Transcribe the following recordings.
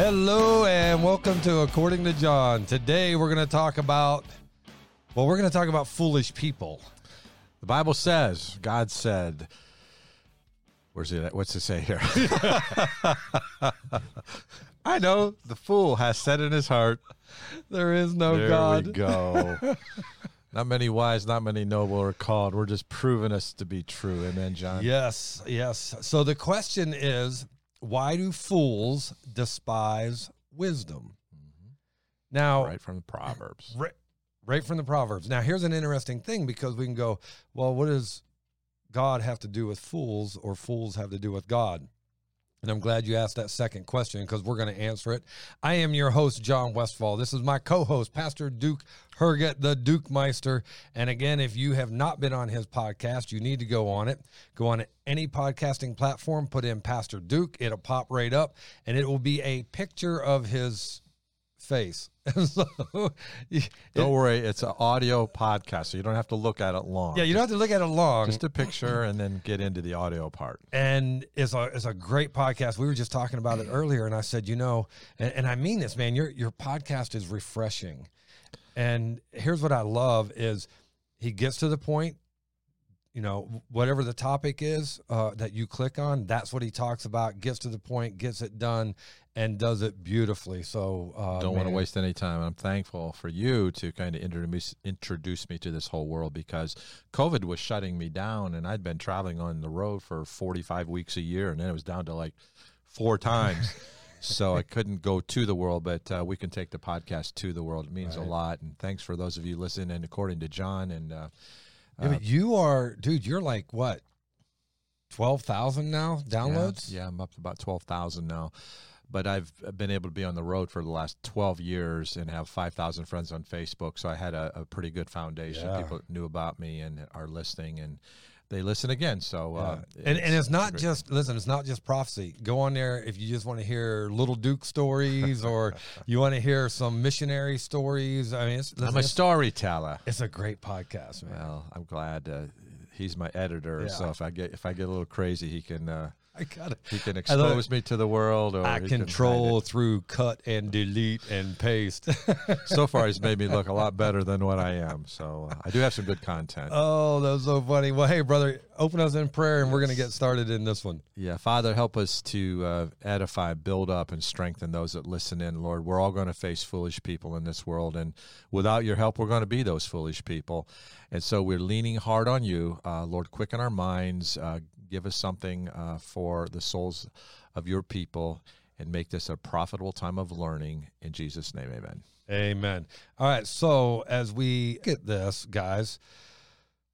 Hello and welcome to According to John. Today we're going to talk about, foolish people. The Bible says, God said, where's it at? What's it say here? I know the fool has said in his heart, there is no God. There we go. Not many wise, not many noble are called. We're just proving us to be true. Amen, John? Yes, yes. So the question is, why do fools despise wisdom? Mm-hmm. Now, right from the Proverbs. Right from the Proverbs. Now, here's an interesting thing, because we can go, well, what does God have to do with fools, or fools have to do with God? And I'm glad you asked that second question, because we're going to answer it. I am your host, John Westfall. This is my co-host, Pastor Duke Herget, the Duke Meister. And again, if you have not been on his podcast, you need to go on it. Go on any podcasting platform, put in Pastor Duke. It'll pop right up, and it will be a picture of his face. So, don't worry, it's an audio podcast, so you don't have to look at it long. Yeah, you don't have to look at it long. Just a picture, and then get into the audio part. And it's a great podcast. We were just talking about it earlier, and I said, you know, and I mean this, man, your podcast is refreshing. And here's what I love is he gets to the point. You know, whatever the topic is that you click on, that's what he talks about, gets to the point, gets it done, and does it beautifully. So don't want to waste any time. I'm thankful for you to kind of introduce me to this whole world, because COVID was shutting me down, and I'd been traveling on the road for 45 weeks a year, and then it was down to like 4 times. So I couldn't go to the world, but we can take the podcast to the world. It means a lot, and thanks for those of you listening, and According to John, and but you are, dude, you're like, what, 12,000 now downloads? Yeah, I'm up to about 12,000 now. But I've been able to be on the road for the last 12 years and have 5,000 friends on Facebook. So I had a pretty good foundation. Yeah. People knew about me and are listening, and they listen again. So and it's not just, listen, it's not just prophecy. Go on there if you just want to hear little Duke stories or you want to hear some missionary stories. I mean, I'm a storyteller. It's a great podcast, man. Well, I'm glad he's my editor. Yeah. So if I get a little crazy, he can he can expose me to the world. Or I control through cut and delete and paste. So far, he's made me look a lot better than what I am. So I do have some good content. Oh, that was so funny. Well, hey, brother, open us in prayer, and we're going to get started in this one. Yeah, Father, help us to edify, build up, and strengthen those that listen in, Lord. We're all going to face foolish people in this world, and without your help, we're going to be those foolish people. And so we're leaning hard on you. Lord, quicken our minds. Give us something for the souls of your people, and make this a profitable time of learning. In Jesus' name, amen. Amen. All right, so as we look at this, guys,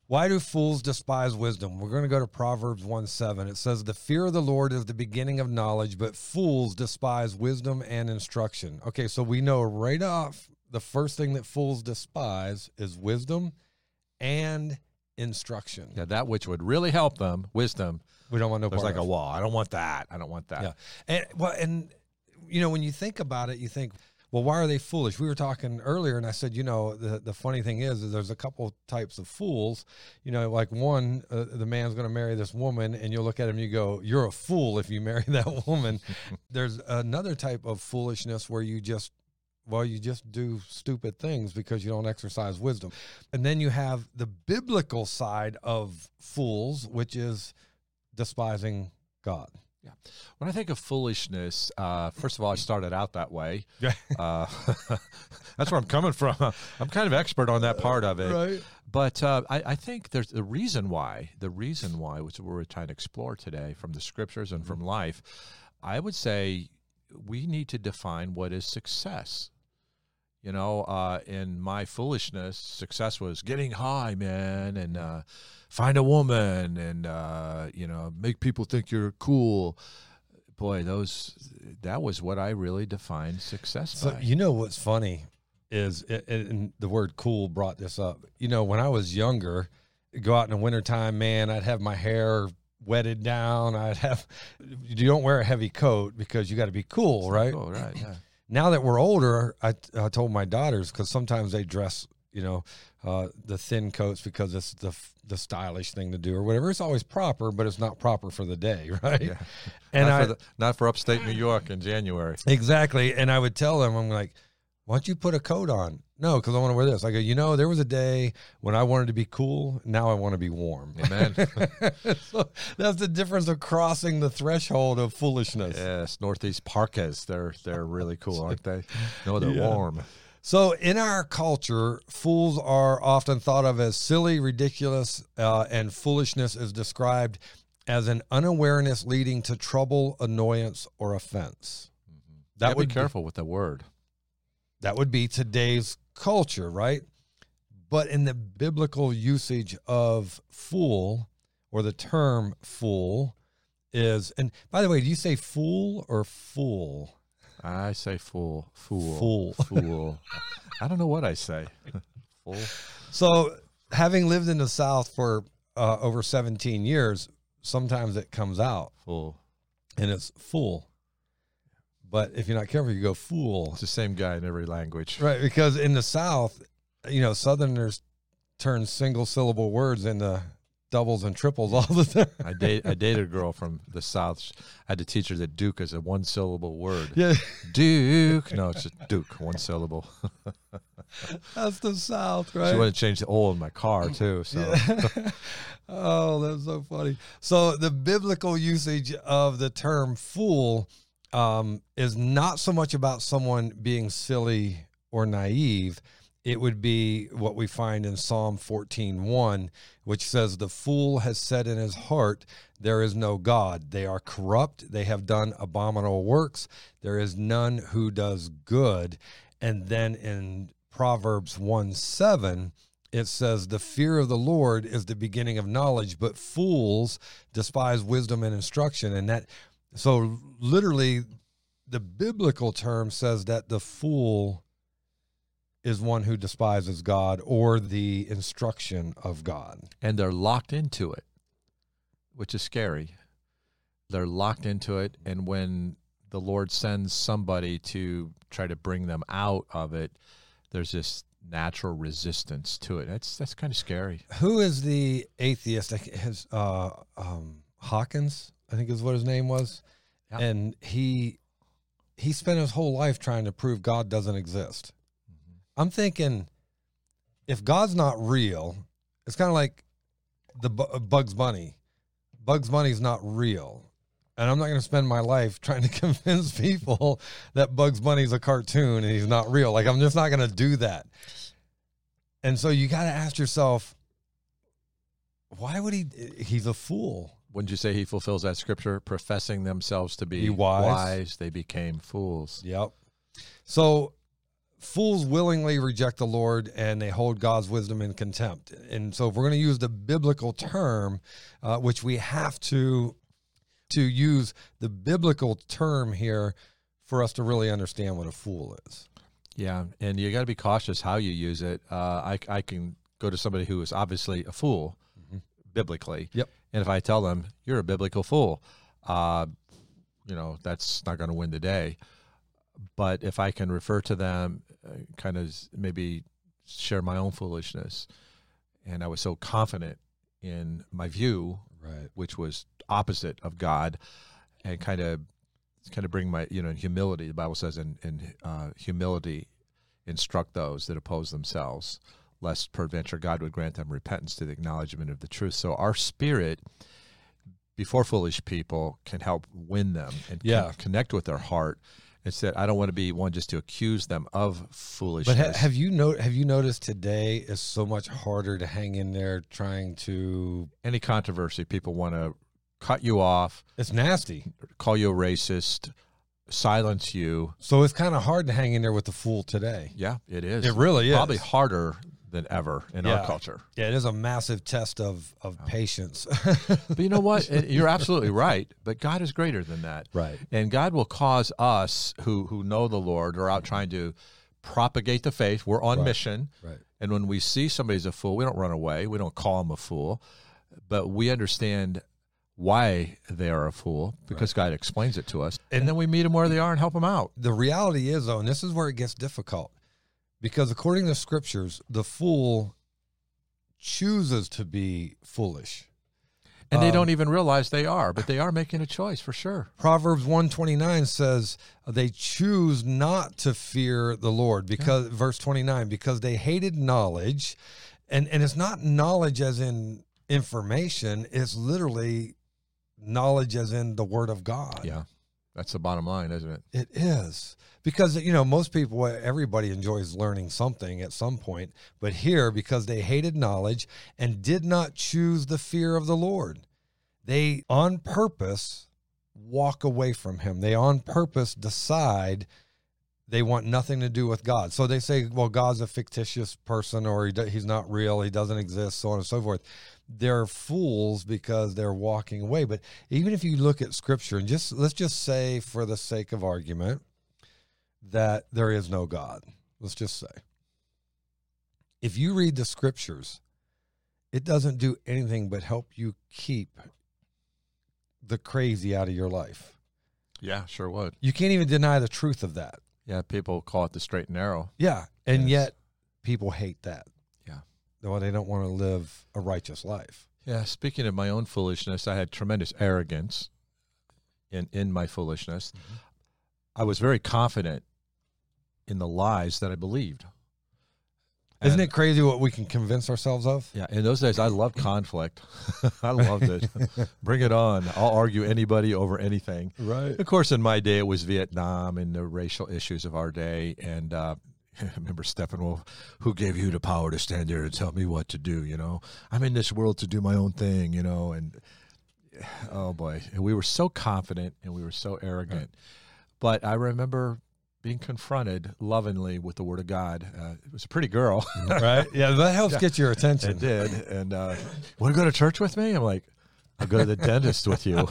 why do fools despise wisdom? We're going to go to Proverbs 1:7. It says, the fear of the Lord is the beginning of knowledge, but fools despise wisdom and instruction. Okay, so we know right off the first thing that fools despise is wisdom and instruction. Yeah, that which would really help them, wisdom. We don't want no part of it. There's like a wall. I don't want that. I don't want that. Yeah. And you know, when you think about it, you think, well, why are they foolish? We were talking earlier, and I said, you know, the funny thing is there's a couple types of fools. You know, like one, the man's going to marry this woman, and you'll look at him, you go, you're a fool if you marry that woman. There's another type of foolishness where you just do stupid things because you don't exercise wisdom. And then you have the biblical side of fools, which is despising God. Yeah. When I think of foolishness, first of all, I started out that way. That's where I'm coming from. I'm kind of expert on that part of it. Right. But I think there's a reason why, which we're trying to explore today from the scriptures and from life, I would say we need to define what is success. You know, in my foolishness, success was getting high, man, and find a woman, and you know, make people think you're cool. Boy, that was what I really defined success by. So, you know what's funny is, and the word "cool" brought this up. You know, when I was younger, go out in the wintertime, man, I'd have my hair wetted down. You don't wear a heavy coat because you got to be cool, right? Cool, right? Yeah. Now that we're older, I told my daughters, because sometimes they dress, you know, the thin coats because it's the stylish thing to do or whatever. It's always proper, but it's not proper for the day, right? Yeah. And not for upstate New York in January. Exactly. And I would tell them, I'm like, why don't you put a coat on? No, because I want to wear this. I go, you know, there was a day when I wanted to be cool. Now I want to be warm. Amen. So that's the difference of crossing the threshold of foolishness. Yes, Northeast parkas. They're really cool, aren't they? No, they're warm. So in our culture, fools are often thought of as silly, ridiculous, and foolishness is described as an unawareness leading to trouble, annoyance, or offense. Mm-hmm. That would be careful with the word. That would be today's culture, right? But in the biblical usage of fool, or the term fool, is, and by the way, do you say fool or fool? I say fool. Fool. I don't know what I say. Fool. So having lived in the South for over 17 years, sometimes it comes out. Fool. And it's fool. But if you're not careful, you go fool. It's the same guy in every language. Right, because in the South, you know, Southerners turn single-syllable words into doubles and triples all the time. I dated a girl from the South. I had to teach her that Duke is a one-syllable word. Yeah. Duke. No, it's just Duke, one syllable. That's the South, right? She wanted to change the oil in my car, too. So. Yeah. Oh, that's so funny. So the biblical usage of the term fool is not so much about someone being silly or naive. It would be what we find in Psalm 14:1, which says, the fool has said in his heart, there is no God. They are corrupt. They have done abominable works. There is none who does good. And then in Proverbs 1:7, it says, the fear of the Lord is the beginning of knowledge, but fools despise wisdom and instruction. And that, so literally, the biblical term says that the fool is one who despises God or the instruction of God. And they're locked into it, which is scary. They're locked into it, and when the Lord sends somebody to try to bring them out of it, there's this natural resistance to it. That's kind of scary. Who is the atheist? Hawkins? I think is what his name was. Yep. And he spent his whole life trying to prove God doesn't exist. Mm-hmm. I'm thinking, if God's not real, it's kind of like the Bugs Bunny. Bugs Bunny's not real. And I'm not going to spend my life trying to convince people that Bugs Bunny's a cartoon and he's not real. Like, I'm just not going to do that. And so you got to ask yourself, why would he's a fool. Wouldn't you say he fulfills that scripture? Professing themselves to be wise, they became fools. Yep. So fools willingly reject the Lord and they hold God's wisdom in contempt. And so if we're going to use the biblical term, which we have to use the biblical term here for us to really understand what a fool is. Yeah, and you got to be cautious how you use it. I can go to somebody who is obviously a fool, biblically. Yep. And if I tell them, you're a biblical fool, that's not going to win the day. But if I can refer to them, kind of maybe share my own foolishness, and I was so confident in my view, right, which was opposite of God, and kind of bring my, humility. The Bible says in humility, instruct those that oppose themselves, lest peradventure God would grant them repentance to the acknowledgement of the truth. So our spirit, before foolish people, can help win them and connect with their heart. Instead, I don't want to be one just to accuse them of foolishness. But have you noticed today is so much harder to hang in there trying to... Any controversy, people want to cut you off. It's nasty. Call you a racist, silence you. So it's kind of hard to hang in there with the fool today. Yeah, it is. It really is. Probably harder than ever in our culture. Yeah, it is a massive test of patience. But you know what? You're absolutely right. But God is greater than that. Right. And God will cause us who know the Lord are out trying to propagate the faith. We're on mission. Right. And when we see somebody's a fool, we don't run away. We don't call them a fool. But we understand why they are a fool because God explains it to us. And then we meet them where they are and help them out. The reality is, though, and this is where it gets difficult, Because according to scriptures, the fool chooses to be foolish. And they don't even realize they are, but they are making a choice for sure. Proverbs 1:29 says they choose not to fear the Lord because verse 29, because they hated knowledge, and it's not knowledge as in information, it's literally knowledge as in the word of God. Yeah. That's the bottom line, isn't it? It is. Because, you know, most people, everybody enjoys learning something at some point. But here, because they hated knowledge and did not choose the fear of the Lord, they on purpose walk away from him. They on purpose decide they want nothing to do with God. So they say, well, God's a fictitious person, or he's not real, he doesn't exist, so on and so forth. They're fools because they're walking away. But even if you look at scripture and just, let's just say for the sake of argument that there is no God. Let's just say, if you read the scriptures, it doesn't do anything but help you keep the crazy out of your life. Yeah, sure would. You can't even deny the truth of that. Yeah. People call it the straight and narrow. Yeah. And yet people hate that. Well, they don't want to live a righteous life. Yeah, speaking of my own foolishness, I had tremendous arrogance in my foolishness. Mm-hmm. I was very confident in the lies that I believed. Isn't it crazy what we can convince ourselves of? Yeah, in those days, I loved conflict. I loved it. Bring it on. I'll argue anybody over anything. Right. Of course, in my day, it was Vietnam and the racial issues of our day, and I remember Steppenwolf, who gave you the power to stand there and tell me what to do, you know? I'm in this world to do my own thing, you know? And, oh, boy. And we were so confident and we were so arrogant. Right. But I remember being confronted lovingly with the Word of God. It was a pretty girl. Right? Yeah, that helps get your attention. It did. And, want to go to church with me? I'm like, I'll go to the dentist with you.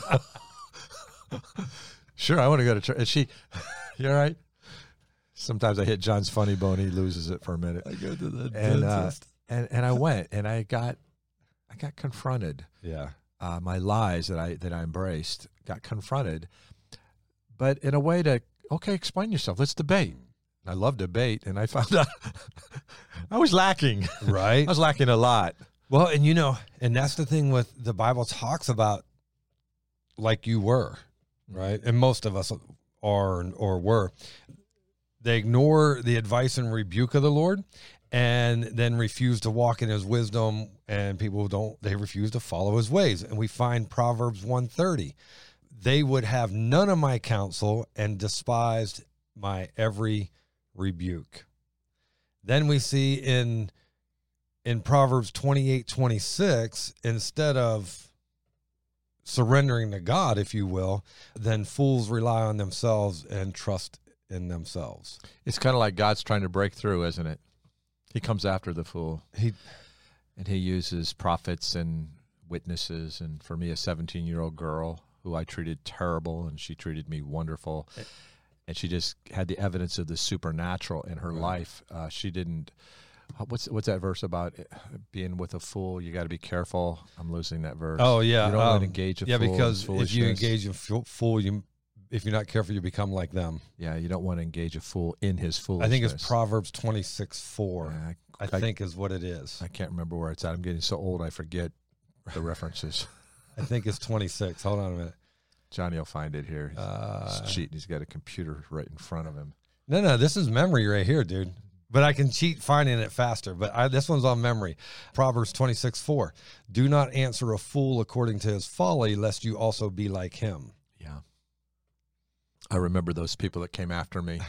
Sure, I want to go to church. And she, you all right? Sometimes I hit John's funny bone. He loses it for a minute. I go to the dentist. And I went, and I got confronted. Yeah. My lies that I embraced got confronted, but in a way that, okay, explain yourself. Let's debate. I love debate, and I found out I was lacking. Right. I was lacking a lot. Well, and you know, and that's the thing with the Bible talks about like you were, right? And most of us are or were. They ignore the advice and rebuke of the Lord and then refuse to walk in his wisdom, and people they refuse to follow his ways. And we find Proverbs 1:30. They would have none of my counsel and despised my every rebuke. Then we see in Proverbs 28:26, instead of surrendering to God, if you will, then fools rely on themselves and trust in themselves. It's kind of like God's trying to break through, isn't it? He comes after the fool. He uses prophets and witnesses, and for me, a 17-year-old girl who I treated terrible, and she treated me wonderful, and she just had the evidence of the supernatural in her life. She didn't. What's that verse about being with a fool? You got to be careful. I'm losing that verse. Oh yeah, you don't want to engage a fool. Yeah, because if you engage a fool, if you're not careful, you become like them. Yeah, you don't want to engage a fool in his foolishness. I think it's Proverbs 26:4, I think is what it is. I can't remember where it's at. I'm getting so old I forget the references. I think it's 26. Hold on a minute. Johnny will find it here. He's cheating. He's got a computer right in front of him. No, this is memory right here, dude. But I can cheat finding it faster. But this one's on memory. Proverbs 26:4. Do not answer a fool according to his folly, lest you also be like him. Yeah. I remember those people that came after me,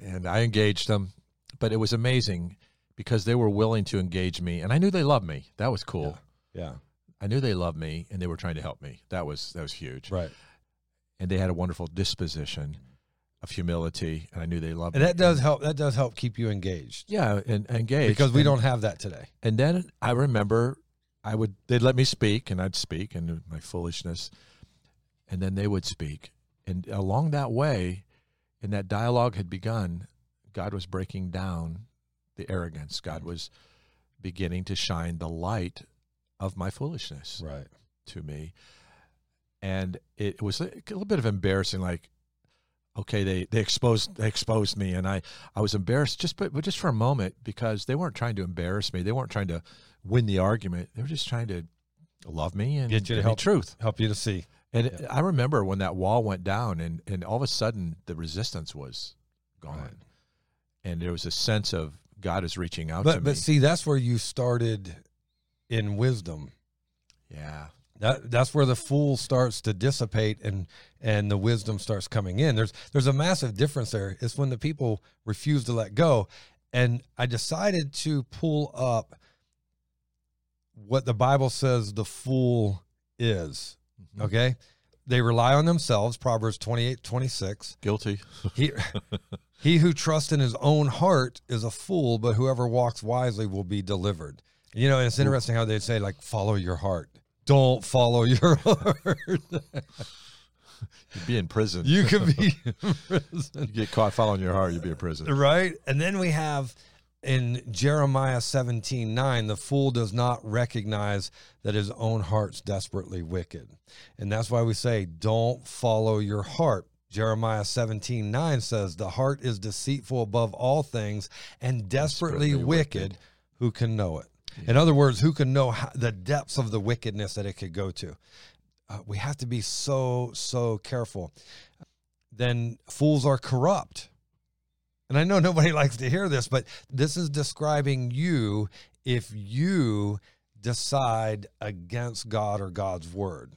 and I engaged them, but it was amazing because they were willing to engage me, and I knew they loved me. That was cool. Yeah. I knew they loved me, and they were trying to help me. That was huge. Right. And they had a wonderful disposition of humility, and I knew they loved me. And that does help. That does help keep you engaged. Yeah, and engaged. Because we don't have that today. And then I remember they'd let me speak, and I'd speak, and my foolishness, and then they would speak. And along that way, and that dialogue had begun, God was breaking down the arrogance. God was beginning to shine the light of my foolishness to me. And it was a little bit of embarrassing, like, okay, they exposed me, and I was embarrassed just for a moment, because they weren't trying to embarrass me. They weren't trying to win the argument. They were just trying to love me and get you to help truth, help you to see. And yeah. I remember when that wall went down, and all of a sudden the resistance was gone. Right. And there was a sense of God is reaching out to me. But see, that's where you started in wisdom. Yeah. That's where the fool starts to dissipate and the wisdom starts coming in. There's a massive difference there. It's when the people refuse to let go. And I decided to pull up what the Bible says the fool is. Mm-hmm. Okay. They rely on themselves. Proverbs 28:26. Guilty. He who trusts in his own heart is a fool, but whoever walks wisely will be delivered. You know, it's interesting how they say, like, follow your heart. Don't follow your heart. You'd be in prison. You could be in prison. You get caught following your heart, you'd be in prison. Right? And then we have in Jeremiah 17:9, the fool does not recognize that his own heart's desperately wicked. And that's why we say, don't follow your heart. Jeremiah 17:9 says, the heart is deceitful above all things and desperately wicked. Who can know it? Yeah. In other words, who can know the depths of the wickedness that it could go to? We have to be so careful. Then fools are corrupt. And I know nobody likes to hear this, but this is describing you if you decide against God or God's word.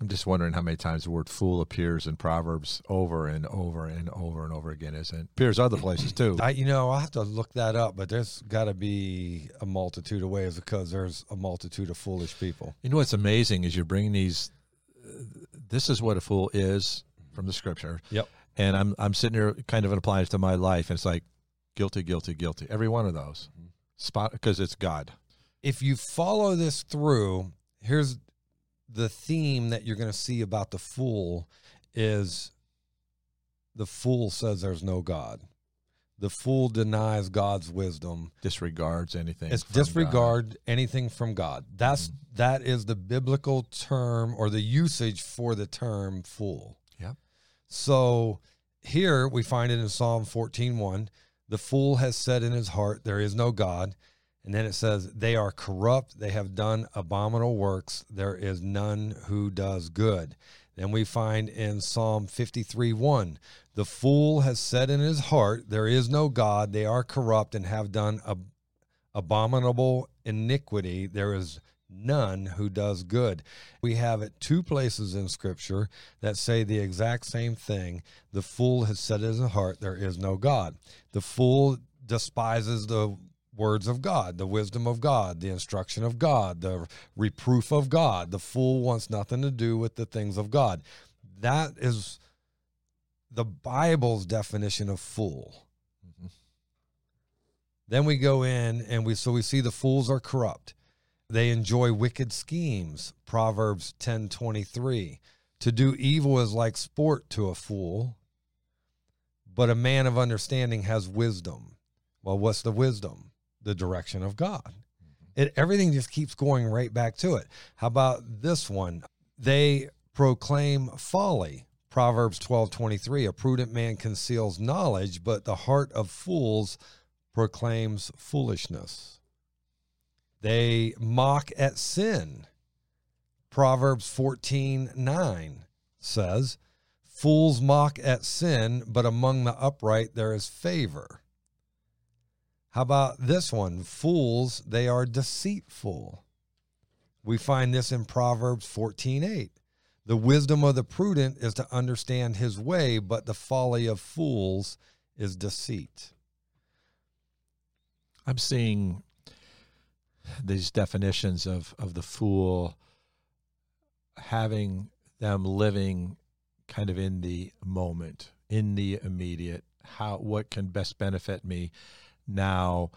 I'm just wondering how many times the word fool appears in Proverbs over and over and over and over again, isn't it? Appears other places too. I'll have to look that up, but there's got to be a multitude of ways, because there's a multitude of foolish people. You know what's amazing is you're bringing these, this is what a fool is from the scripture. Yep. And I'm sitting here kind of applying it to my life, and it's like guilty. Every one of those. Spot, because it's God. If you follow this through, here's the theme that you're going to see about the fool is the fool says there's no God. The fool denies God's wisdom. Disregards anything. It's disregard God. Anything from God. That is the biblical term, or the usage for the term fool. Yeah. So here we find it in Psalm 14:1. The fool has said in his heart, there is no God. And then it says, they are corrupt. They have done abominable works. There is none who does good. Then we find in Psalm 53:1, the fool has said in his heart, there is no God. They are corrupt and have done abominable iniquity. There is none who does good. We have it two places in scripture that say the exact same thing. The fool has said in his heart, there is no God. The fool despises the words of God, the wisdom of God, the instruction of God, the reproof of God. The fool wants nothing to do with the things of God. That is the Bible's definition of fool. Mm-hmm. Then we go in and we see the fools are corrupt. They enjoy wicked schemes. Proverbs 10:23. To do evil is like sport to a fool, but a man of understanding has wisdom. Well, what's the wisdom? The direction of God. Everything just keeps going right back to it. How about this one? They proclaim folly. Proverbs 12:23, a prudent man conceals knowledge, but the heart of fools proclaims foolishness. They mock at sin. Proverbs 14:9 says, fools mock at sin, but among the upright there is favor. How about this one? Fools, they are deceitful. We find this in Proverbs 14:8. The wisdom of the prudent is to understand his way, but the folly of fools is deceit. I'm seeing these definitions of the fool, having them living kind of in the moment, in the immediate, what can best benefit me. Now,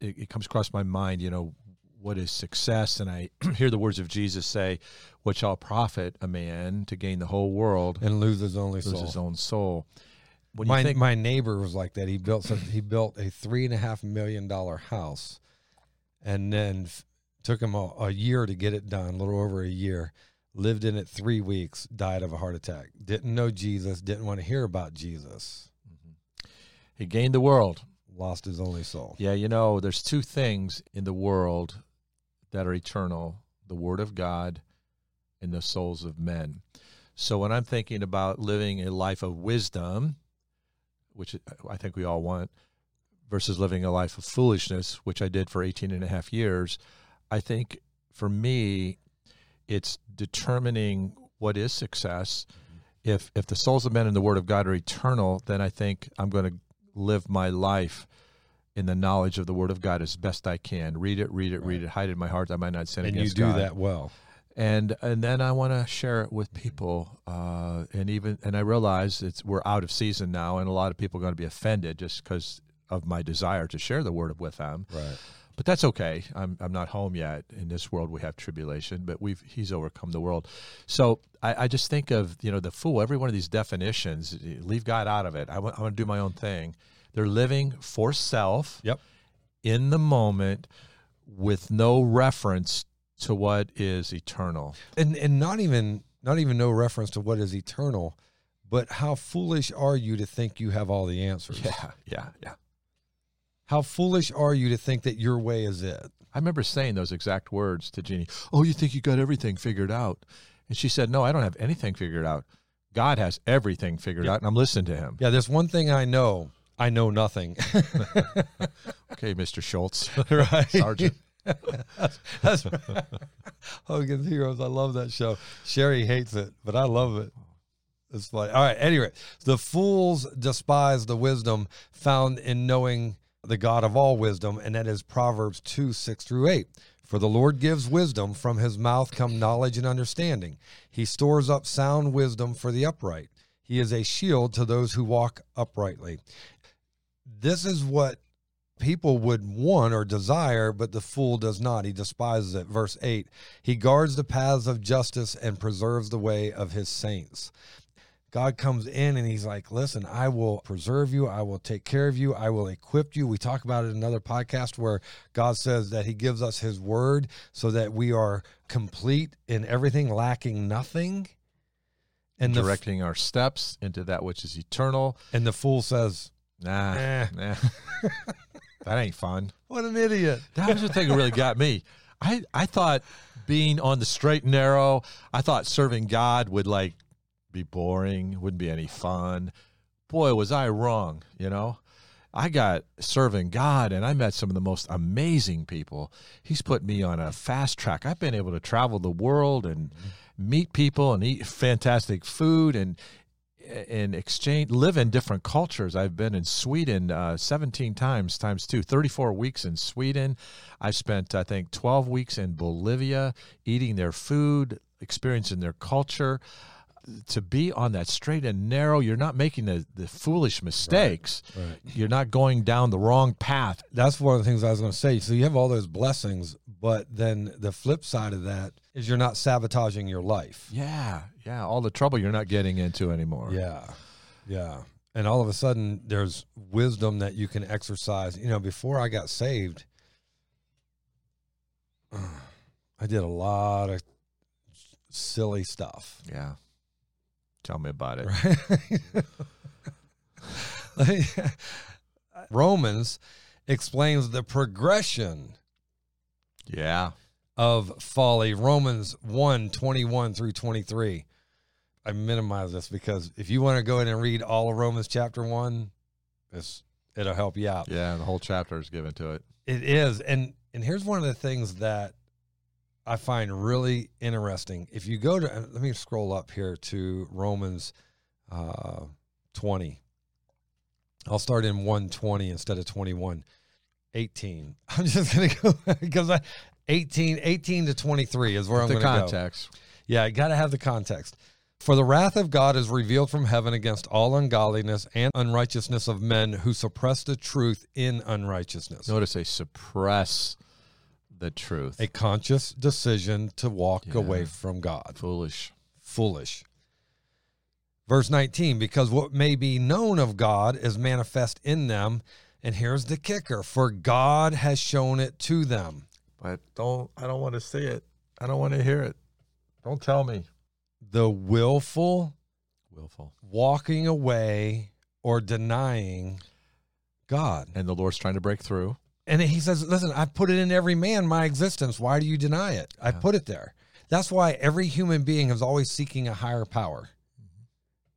it comes across my mind, you know, what is success? And I hear the words of Jesus say, what shall profit a man to gain the whole world and lose his own soul? When you think, my neighbor was like that. He built a $3.5 million house, and then took him a year to get it done, a little over a year. lived in it 3 weeks, died of a heart attack. Didn't know Jesus, didn't want to hear about Jesus. Mm-hmm. He gained the world. Lost his only soul. Yeah, you know, there's two things in the world that are eternal, the Word of God and the souls of men. So when I'm thinking about living a life of wisdom, which I think we all want, versus living a life of foolishness, which I did for 18 and a half years, I think for me, it's determining what is success. Mm-hmm. If the souls of men and the Word of God are eternal, then I think I'm going to live my life in the knowledge of the Word of God as best I can. Read it, right. Read it, hide it in my heart that I might not sin against God. And you do that well. And then I want to share it with people. And I realize we're out of season now, and a lot of people are going to be offended just because of my desire to share the Word with them. Right. But that's okay. I'm not home yet. In this world, we have tribulation, but he's overcome the world. So I just think of, you know, the fool. Every one of these definitions, leave God out of it. I want to do my own thing. They're living for self, yep, in the moment, with no reference to what is eternal, and not even no reference to what is eternal. But how foolish are you to think you have all the answers? Yeah. How foolish are you to think that your way is it? I remember saying those exact words to Jeannie. Oh, you think you got everything figured out? And she said, no, I don't have anything figured out. God has everything figured out, and I'm listening to him. Yeah, there's one thing I know nothing. Okay, Mr. Schultz. Right. Sergeant. That's Hogan Heroes. I love that show. Sherry hates it, but I love it. It's like, all right, anyway, the fools despise the wisdom found in knowing the God of all wisdom, and that is Proverbs 2:6-8. For the Lord gives wisdom, from his mouth come knowledge and understanding. He stores up sound wisdom for the upright. He is a shield to those who walk uprightly. This is what people would want or desire, but the fool does not. He despises it. Verse 8, he guards the paths of justice and preserves the way of his saints. God comes in and he's like, listen, I will preserve you. I will take care of you. I will equip you. We talk about it in another podcast where God says that he gives us his word so that we are complete in everything, lacking nothing. And directing our steps into that which is eternal. And the fool says, nah. That ain't fun. What an idiot. That was the thing that really got me. I thought being on the straight and narrow, I thought serving God would be boring, wouldn't be any fun. Boy, was I wrong, you know? I got serving God, and I met some of the most amazing people. He's put me on a fast track. I've been able to travel the world and meet people and eat fantastic food and exchange, live in different cultures. I've been in Sweden 17 times 2, 34 weeks in Sweden. I spent, I think, 12 weeks in Bolivia, eating their food, experiencing their culture. To be on that straight and narrow, you're not making the foolish mistakes. Right. You're not going down the wrong path. That's one of the things I was going to say. So you have all those blessings, but then the flip side of that is you're not sabotaging your life. Yeah. All the trouble you're not getting into anymore. Yeah. And all of a sudden there's wisdom that you can exercise. You know, before I got saved, I did a lot of silly stuff. Yeah. Tell me about it. Right? Romans explains the progression of folly. Romans 1:21-23. I minimize this because if you want to go in and read all of Romans chapter 1, it'll help you out. Yeah, the whole chapter is given to it. It is. And here's one of the things that I find really interesting. If you go to, let me scroll up here to Romans 20. I'll start in 1:20 instead of 21. 18. I'm just going to go because 18 to 23 is where I'm going to go. The context. Yeah, I got to have the context. For the wrath of God is revealed from heaven against all ungodliness and unrighteousness of men who suppress the truth in unrighteousness. Notice they suppress the truth. A conscious decision to walk away from God. Foolish. Verse 19, because what may be known of God is manifest in them. And here's the kicker. For God has shown it to them. I don't want to see it. I don't want to hear it. Don't tell me. The willful walking away or denying God. And the Lord's trying to break through. And he says, listen, I put it in every man, my existence. Why do you deny it? Yeah. I put it there. That's why every human being is always seeking a higher power.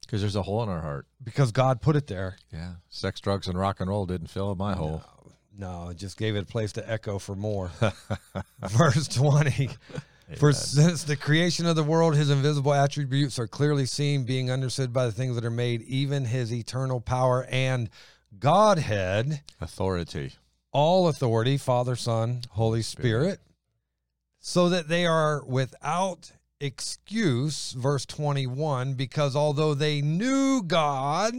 Because there's a hole in our heart. Because God put it there. Yeah. Sex, drugs, and rock and roll didn't fill my hole. No, it just gave it a place to echo for more. Verse 20. Amen. For since the creation of the world, his invisible attributes are clearly seen, being understood by the things that are made, even his eternal power and Godhead. Authority. All authority, Father, Son, Holy Spirit. So that they are without excuse, verse 21, because although they knew God,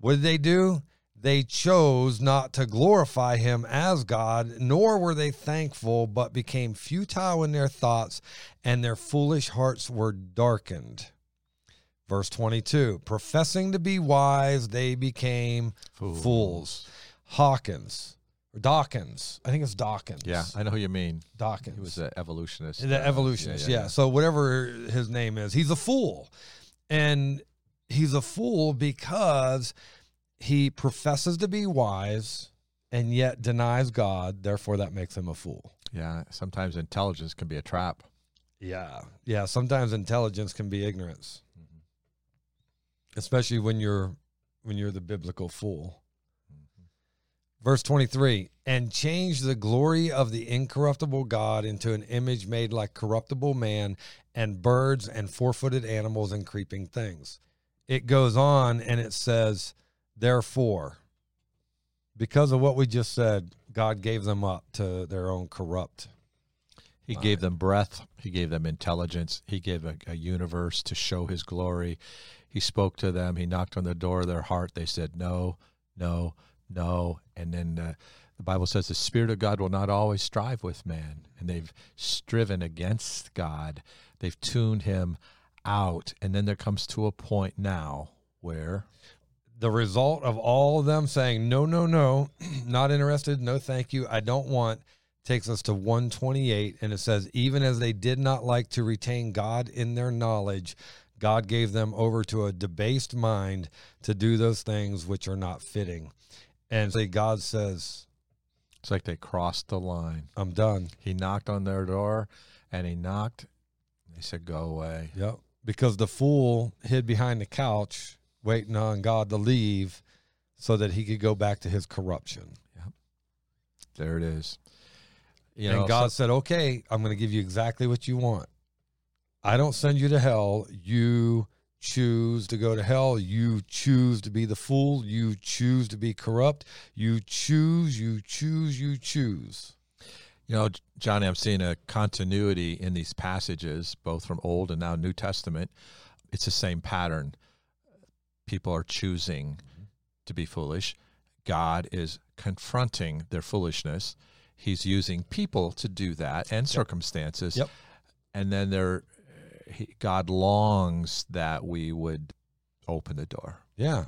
what did they do? They chose not to glorify him as God, nor were they thankful, but became futile in their thoughts, and their foolish hearts were darkened. Verse 22, professing to be wise, they became fools. Dawkins. I think it's Dawkins. Yeah, I know who you mean. Dawkins. He was an evolutionist. Yeah. So whatever his name is, he's a fool. And he's a fool because he professes to be wise and yet denies God. Therefore, that makes him a fool. Yeah, sometimes intelligence can be a trap. Yeah, sometimes intelligence can be ignorance. Mm-hmm. Especially when you're the biblical fool. Verse 23, and changed the glory of the incorruptible God into an image made like corruptible man and birds and four-footed animals and creeping things. It goes on and it says, therefore, because of what we just said, God gave them up to their own corrupt. He gave them breath. He gave them intelligence. He gave a universe to show his glory. He spoke to them. He knocked on the door of their heart. They said, no. And then the Bible says the Spirit of God will not always strive with man. And they've striven against God. They've tuned him out. And then there comes to a point now where the result of all of them saying, no, not interested, no, thank you, I don't want, takes us to 128. And it says, even as they did not like to retain God in their knowledge, God gave them over to a debased mind to do those things which are not fitting. And so God says, it's like they crossed the line. I'm done. He knocked on their door, and he knocked. They said, go away. Yep. Because the fool hid behind the couch, waiting on God to leave so that he could go back to his corruption. Yep. There it is. God said, okay, I'm going to give you exactly what you want. I don't send you to hell. You choose to go to hell. You choose to be the fool. You choose to be corrupt. You choose. Johnny, I'm seeing a continuity in these passages, both from Old and now New Testament. It's the same pattern. People are choosing to be foolish. God is confronting their foolishness. He's using people to do that and circumstances. Yep. And then God longs that we would open the door. Yeah.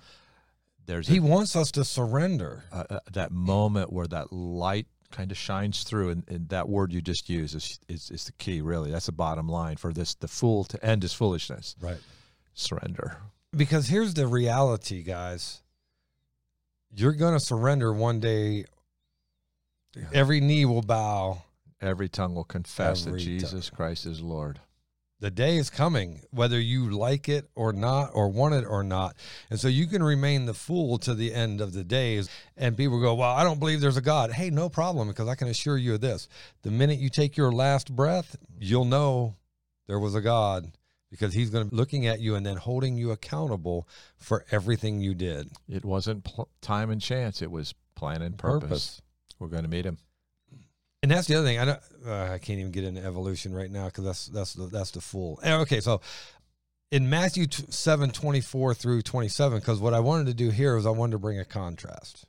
He wants us to surrender. That moment where that light kind of shines through, and that word you just used is the key, really. That's the bottom line for this, the fool to end his foolishness. Right. Surrender. Because here's the reality, guys. You're going to surrender one day. Yeah. Every knee will bow. Every tongue will confess that Jesus Christ is Lord. The day is coming, whether you like it or not, or want it or not. And so you can remain the fool to the end of the days. And people go, well, I don't believe there's a God. Hey, no problem, because I can assure you of this. The minute you take your last breath, you'll know there was a God, because he's going to be looking at you and then holding you accountable for everything you did. It wasn't time and chance. It was plan and purpose. We're going to meet him. And that's the other thing. I can't even get into evolution right now because that's the fool. Okay, so in Matthew 7:24 through 27, because what I wanted to do here is I wanted to bring a contrast.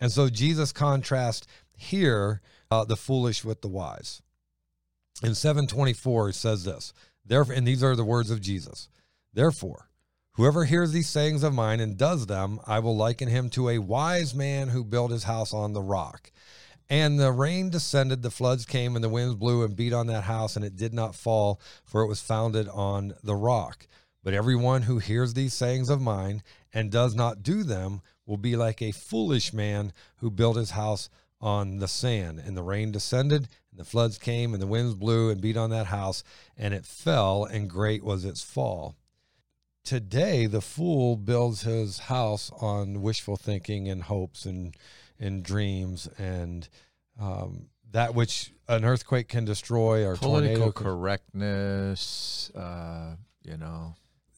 And so Jesus contrasts here the foolish with the wise. In 7:24, it says this. Therefore, and these are the words of Jesus. Therefore, whoever hears these sayings of mine and does them, I will liken him to a wise man who built his house on the rock. And the rain descended, the floods came, and the winds blew and beat on that house, and it did not fall, for it was founded on the rock. But everyone who hears these sayings of mine and does not do them will be like a foolish man who built his house on the sand. And the rain descended, and the floods came, and the winds blew and beat on that house, and it fell, and great was its fall. Today, the fool builds his house on wishful thinking and hopes and dreams and that which an earthquake can destroy, or political correctness,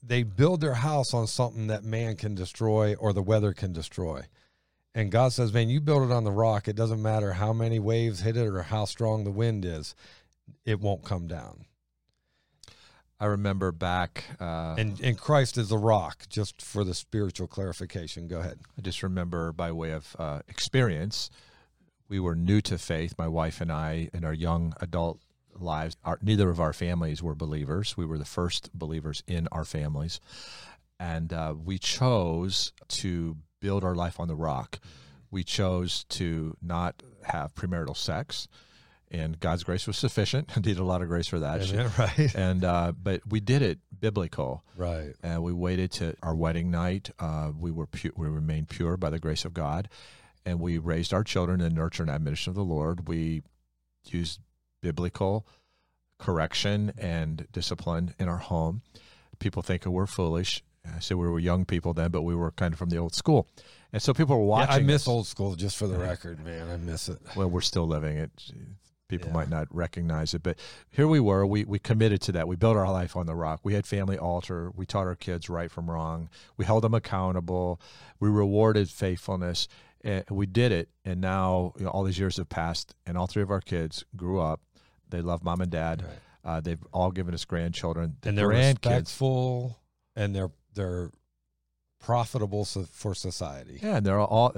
They build their house on something that man can destroy or the weather can destroy. And God says, man, you build it on the rock. It doesn't matter how many waves hit it or how strong the wind is. It won't come down. I remember back... And Christ is the rock, just for the spiritual clarification. Go ahead. I just remember by way of experience, we were new to faith, my wife and I, in our young adult lives. Neither of our families were believers. We were the first believers in our families. And we chose to build our life on the rock. We chose to not have premarital sex. And God's grace was sufficient. I needed a lot of grace for that. Amen, right. And but we did it biblical, right? And we waited to our wedding night. We remained pure by the grace of God, and we raised our children in nurture and admonition of the Lord. We used biblical correction and discipline in our home. People think we're foolish. I say we were young people then, but we were kind of from the old school. And so people were watching. Yeah, I miss old school, just for the record, man. I miss it. Well, we're still living it. People might not recognize it, but here we were. We committed to that. We built our life on the rock. We had family altar. We taught our kids right from wrong. We held them accountable. We rewarded faithfulness. And we did it. And now, all these years have passed, and all three of our kids grew up. They love mom and dad. Right. They've all given us grandchildren. And they're respectful, and they're profitable for society. Yeah, and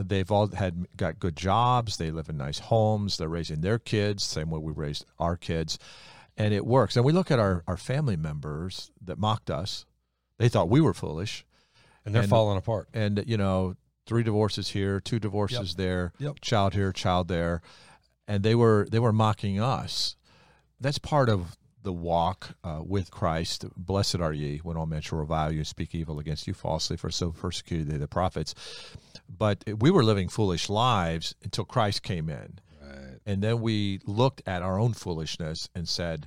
they've all got good jobs. They live in nice homes. They're raising their kids same way we raised our kids, and it works. And we look at our family members that mocked us. They thought we were foolish, and they're falling apart. And 3 divorces here, 2 divorces there, child here, child there, and they were mocking us. That's part of the walk with Christ. Blessed are ye when all men shall revile you and speak evil against you falsely, for so persecuted they the prophets. But we were living foolish lives until Christ came in. Right. And then we looked at our own foolishness and said,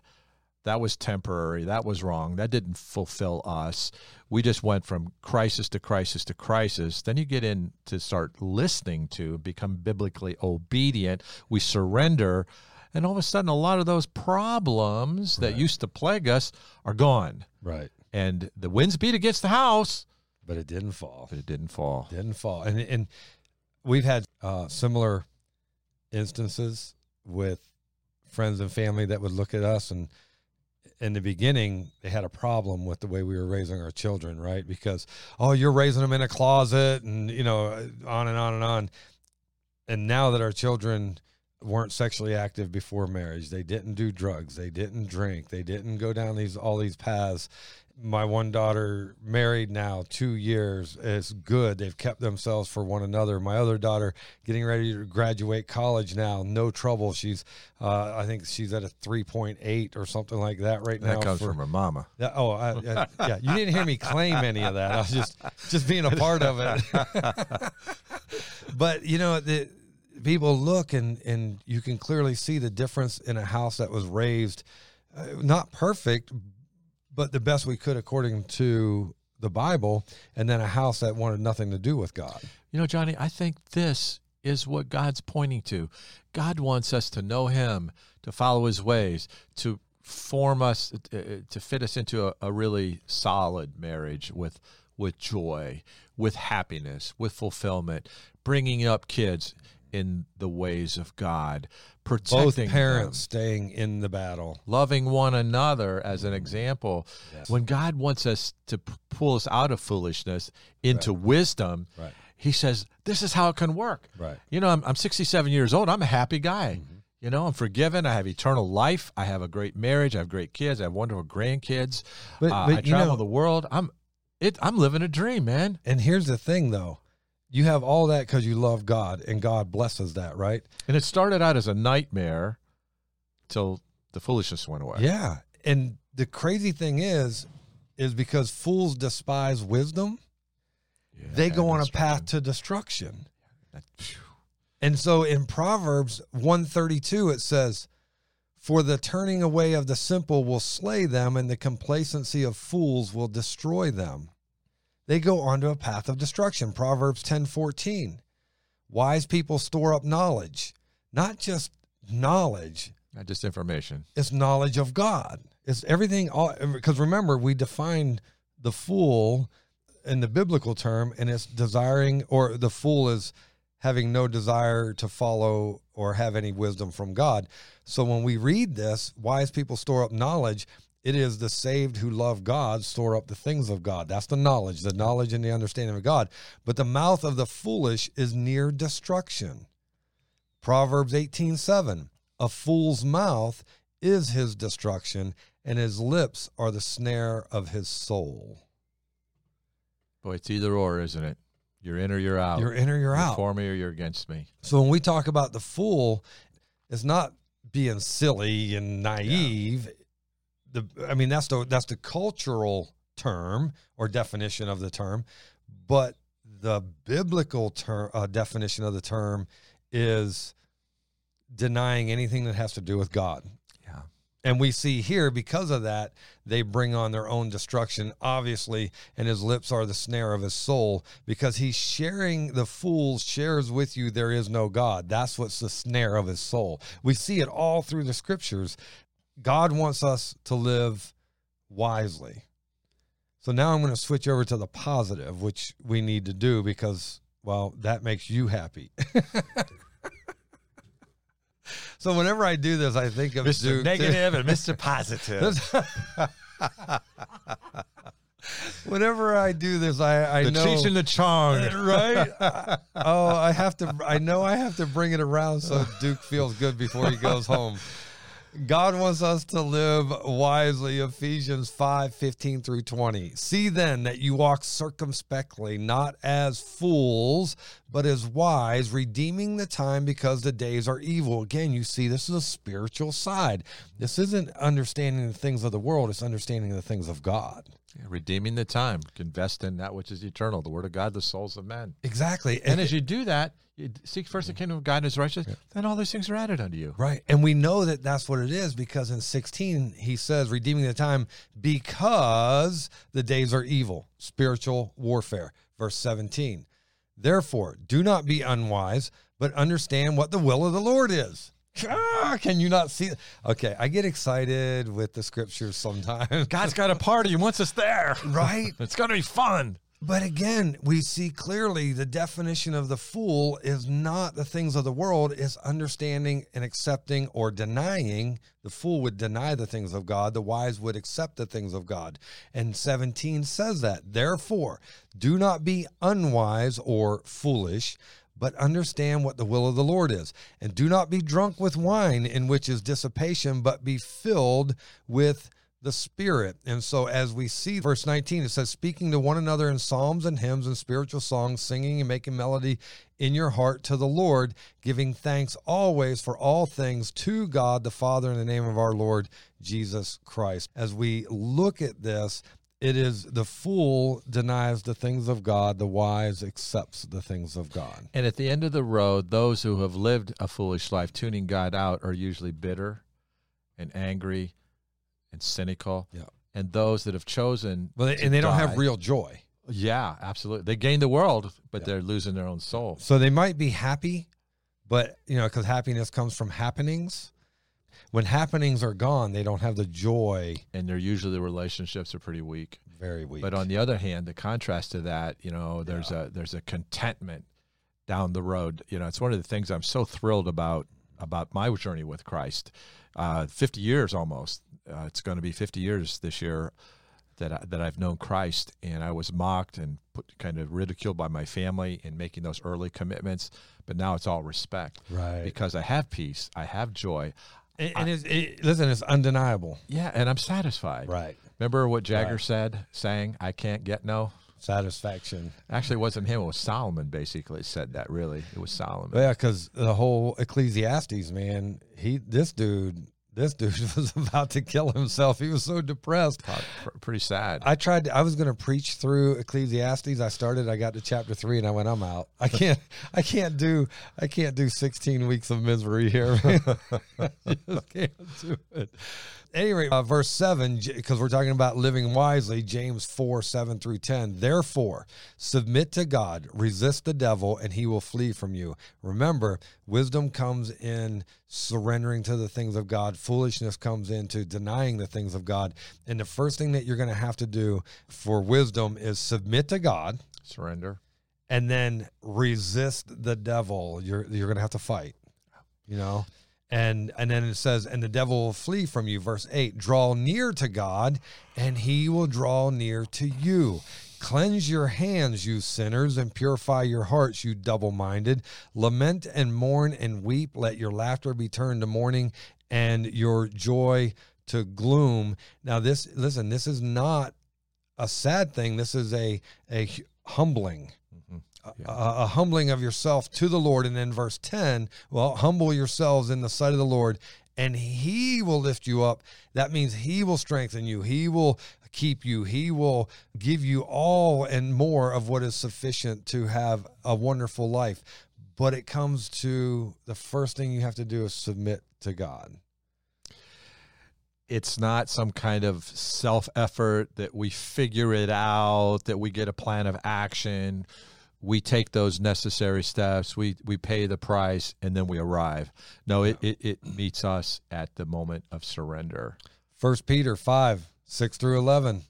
that was temporary, that was wrong, that didn't fulfill us. We just went from crisis to crisis to crisis. Then you get in to start listening to, become biblically obedient. We surrender. And all of a sudden, a lot of those problems that used to plague us are gone. Right. And the winds beat against the house. But it didn't fall. And we've had similar instances with friends and family that would look at us. And in the beginning, they had a problem with the way we were raising our children, right? Because, you're raising them in a closet and, on and on and on. And now that our children weren't sexually active before marriage, they didn't do drugs, they didn't drink, they didn't go down all these paths. My one daughter married now 2 years. It's good. They've kept themselves for one another. My other daughter getting ready to graduate college now, no trouble. She's, I think she's at a 3.8 or something like that right now. That comes from her mama. Yeah. You didn't hear me claim any of that. I was just being a part of it. But people look and you can clearly see the difference in a house that was raised, not perfect, but the best we could according to the Bible, and then a house that wanted nothing to do with God. Johnny, I think this is what God's pointing to. God wants us to know him, to follow his ways, to form us, to fit us into a really solid marriage with joy, with happiness, with fulfillment, bringing up kids in the ways of God, protecting both parents, staying in the battle, loving one another as an example. Yes. When God wants us to pull us out of foolishness into wisdom, he says, this is how it can work. Right. I'm 67 years old. I'm a happy guy. Mm-hmm. I'm forgiven. I have eternal life. I have a great marriage. I have great kids. I have wonderful grandkids. But I travel the world. I'm living a dream, man. And here's the thing though, you have all that because you love God, and God blesses that, right? And it started out as a nightmare till the foolishness went away. Yeah. And the crazy thing is because fools despise wisdom, yeah, they go on a path to destruction. And so in Proverbs 1:32, it says, "For the turning away of the simple will slay them, and the complacency of fools will destroy them." They go onto a path of destruction. Proverbs 10:14, "Wise people store up knowledge," not just knowledge, not just information. It's knowledge of God. It's everything. Because remember, we define the fool in the biblical term, and it's desiring, or the fool is having no desire to follow or have any wisdom from God. So when we read this, wise people store up knowledge, it is the saved who love God store up the things of God. That's the knowledge and the understanding of God. But the mouth of the foolish is near destruction. Proverbs 18:7, "A fool's mouth is his destruction, and his lips are the snare of his soul." Boy, it's either or, isn't it? You're in or you're out. You're in or you're out. You're for me or you're against me. So when we talk about the fool, it's not being silly and naive. Yeah. That's the cultural term or definition of the term, but the biblical term definition of the term is denying anything that has to do with God. Yeah. And we see here, because of that, they bring on their own destruction, obviously, and his lips are the snare of his soul, because he's sharing, the fool shares with you there is no God. That's what's the snare of his soul. We see it all through the scriptures. God wants us to live wisely. So now I'm going to switch over to the positive, which we need to do because, well, that makes you happy. So whenever I do this, I think of Mr. Duke, Negative and Mr. Positive. Whenever I do this, I know the cheech and the chong, right? I have to bring it around so Duke feels good before he goes home. God wants us to live wisely. Ephesians 5:15 through 20. "See then that you walk circumspectly, not as fools, but as wise, redeeming the time because the days are evil." Again, you see, this is a spiritual side. This isn't understanding the things of the world. It's understanding the things of God. Yeah, redeeming the time. Invest in that which is eternal, the word of God, the souls of men. Exactly. And as you do that, you seek first the kingdom of God and his righteousness, then all those things are added unto you. Right. And we know that that's what it is, because in 16, he says, redeeming the time because the days are evil. Spiritual warfare. Verse 17, "Therefore, do not be unwise, but understand what the will of the Lord is." Can you not see? Okay, I get excited with the scriptures sometimes. God's got a party. He wants us there. Right. It's going to be fun. But again, we see clearly the definition of the fool is not the things of the world. It's understanding and accepting or denying. The fool would deny the things of God. The wise would accept the things of God. And 17 says that, "Therefore, do not be unwise or foolish, but understand what the will of the Lord is. And do not be drunk with wine, in which is dissipation, but be filled with the Spirit." And so as we see verse 19, it says, "Speaking to one another in psalms and hymns and spiritual songs, singing and making melody in your heart to the Lord, giving thanks always for all things to God the Father in the name of our Lord Jesus Christ." As we look at this, it is the fool denies the things of God. The wise accepts the things of God. And at the end of the road, those who have lived a foolish life, tuning God out, are usually bitter and angry and cynical. Yeah. And those that have chosen don't have real joy. Yeah, absolutely. They gain the world, but they're losing their own soul. So they might be happy, but, because happiness comes from happenings. When happenings are gone, they don't have the joy. And they're usually, the relationships are pretty weak. Very weak. But on the other hand, the contrast to that, there's a contentment down the road. It's one of the things I'm so thrilled about my journey with Christ. 50 years almost. It's going to be 50 years this year that I've known Christ, and I was mocked and kind of ridiculed by my family in making those early commitments, but now it's all respect. Right. Because I have peace, I have joy. It's undeniable. Yeah, and I'm satisfied. Right. Remember what Jagger said, saying, "I can't get no." satisfaction. Actually, it wasn't him. It was Solomon basically said that, really. It was Solomon. Yeah, because the whole Ecclesiastes, man, this dude was about to kill himself. He was so depressed. Pretty sad. I was going to preach through Ecclesiastes. I got to chapter 3 and I went, I'm out. I can't do 16 weeks of misery here. I just can't do it. At any rate, verse 7, because we're talking about living wisely, James 4:7-10. Therefore, submit to God, resist the devil, and he will flee from you. Remember, wisdom comes in surrendering to the things of God. Foolishness comes into denying the things of God. And the first thing that you're going to have to do for wisdom is submit to God. Surrender. And then resist the devil. You're going to have to fight, you know. And then it says, and the devil will flee from you. Verse 8, draw near to God, and he will draw near to you. Cleanse your hands, you sinners, and purify your hearts, you double-minded. Lament and mourn and weep. Let your laughter be turned to mourning and your joy to gloom. Now, this is not a sad thing. This is a humbling. Yeah. A humbling of yourself to the Lord. And then verse 10, well, humble yourselves in the sight of the Lord, and he will lift you up. That means he will strengthen you. He will keep you. He will give you all and more of what is sufficient to have a wonderful life. But it comes to the first thing you have to do is submit to God. It's not some kind of self-effort that we figure it out, that we get a plan of action. We take those necessary steps, we pay the price, and then we arrive. No, it meets us at the moment of surrender. 1 Peter 5:6-11.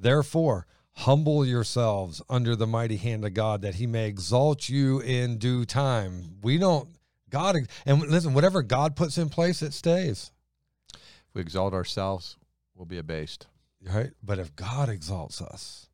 Therefore, humble yourselves under the mighty hand of God, that he may exalt you in due time. And listen, whatever God puts in place, it stays. If we exalt ourselves, we'll be abased. Right? But if God exalts us,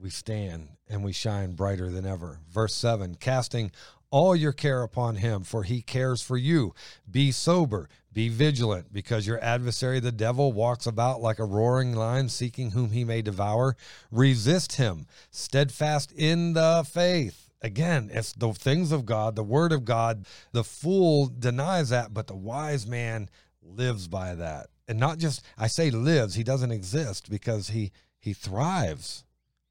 we stand and we shine brighter than ever. Verse 7, casting all your care upon him, for he cares for you. Be sober, be vigilant, because your adversary, the devil, walks about like a roaring lion, seeking whom he may devour. Resist him, steadfast in the faith. Again, it's the things of God, the word of God. The fool denies that, but the wise man lives by that. And not just, I say lives, he doesn't exist, because he thrives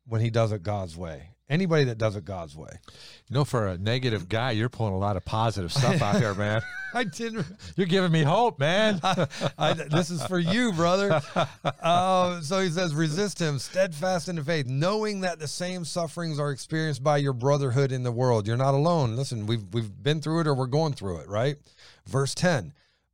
when he does it God's way. Anybody that does it God's way. You know, for a negative guy, you're pulling a lot of positive stuff out there, man. I didn't. You're giving me hope, man. This is for you, brother. So he says, resist him, steadfast in the faith, knowing that the same sufferings are experienced by your brotherhood in the world. You're not alone. Listen, we've been through it, or we're going through it, right? Verse 10,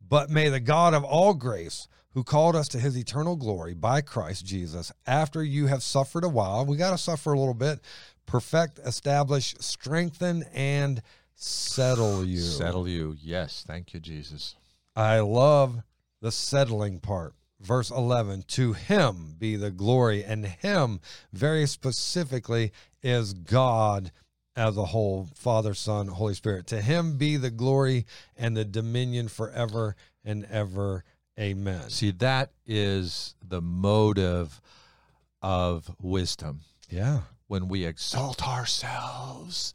but may the God of all grace, who called us to his eternal glory by Christ Jesus, after you have suffered a while, we got to suffer a little bit, perfect, establish, strengthen, and settle you. Settle you. Yes. Thank you, Jesus. I love the settling part. Verse 11, to him be the glory, and him very specifically is God as a whole, Father, Son, Holy Spirit. To him be the glory and the dominion forever and ever. Amen. See, that is the motive of wisdom. Yeah. When we exalt ourselves,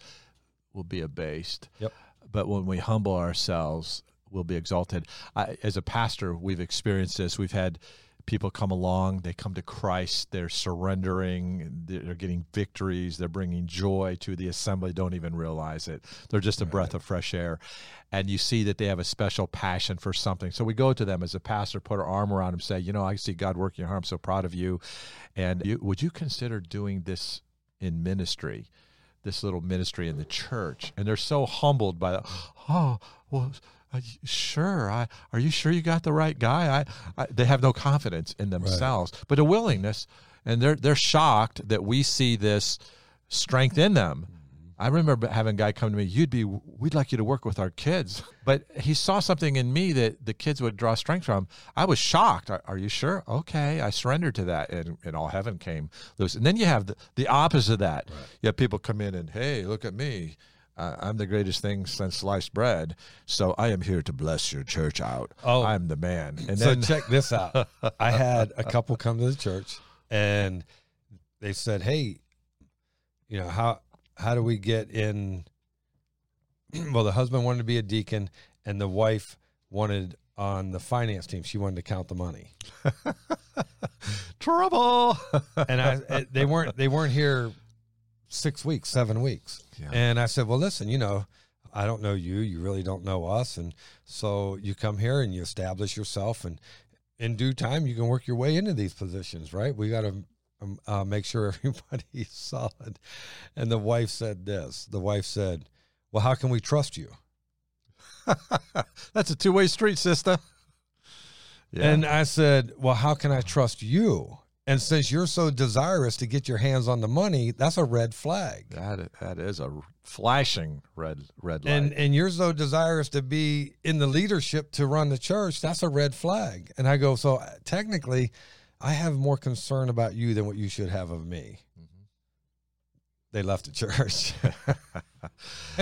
we'll be abased. Yep. But when we humble ourselves, we'll be exalted. As a pastor, we've experienced this. We've had people come along. They come to Christ. They're surrendering. They're getting victories. They're bringing joy to the assembly. Don't even realize it. They're just a breath of fresh air. And you see that they have a special passion for something. So we go to them as a pastor, put our arm around them, say, you know, I see God working your heart. I'm so proud of you. And would you consider doing this in ministry, this little ministry in the church? And they're so humbled by that. Oh, well, sure. Are you sure you got the right guy? They have no confidence in themselves, right, but a willingness, and they're shocked that we see this strength in them. Mm-hmm. I remember having a guy come to me, we'd like you to work with our kids, but he saw something in me that the kids would draw strength from. I was shocked. Are you sure? Okay. I surrendered to that, and all heaven came loose. And then you have the opposite of that. Right. You have people come in and, hey, look at me. I'm the greatest thing since sliced bread, so I am here to bless your church out. Oh, I'm the man. And so check this out. I had a couple come to the church, and they said, hey, you know, how do we get in? Well, the husband wanted to be a deacon and the wife wanted on the finance team. She wanted to count the money. Trouble. And they weren't here 6 weeks, 7 weeks. Yeah. And I said, well, listen, you know, I don't know you. You really don't know us. And so you come here and you establish yourself, and in due time, you can work your way into these positions, right? We got to make sure everybody's solid. And the wife said this. The wife said, well, how can we trust you? That's a two-way street, sister. Yeah. And I said, well, how can I trust you? And since you're so desirous to get your hands on the money, that's a red flag. That is a flashing red light. And you're so desirous to be in the leadership to run the church, that's a red flag. And I go, so technically, I have more concern about you than what you should have of me. Mm-hmm. They left the church.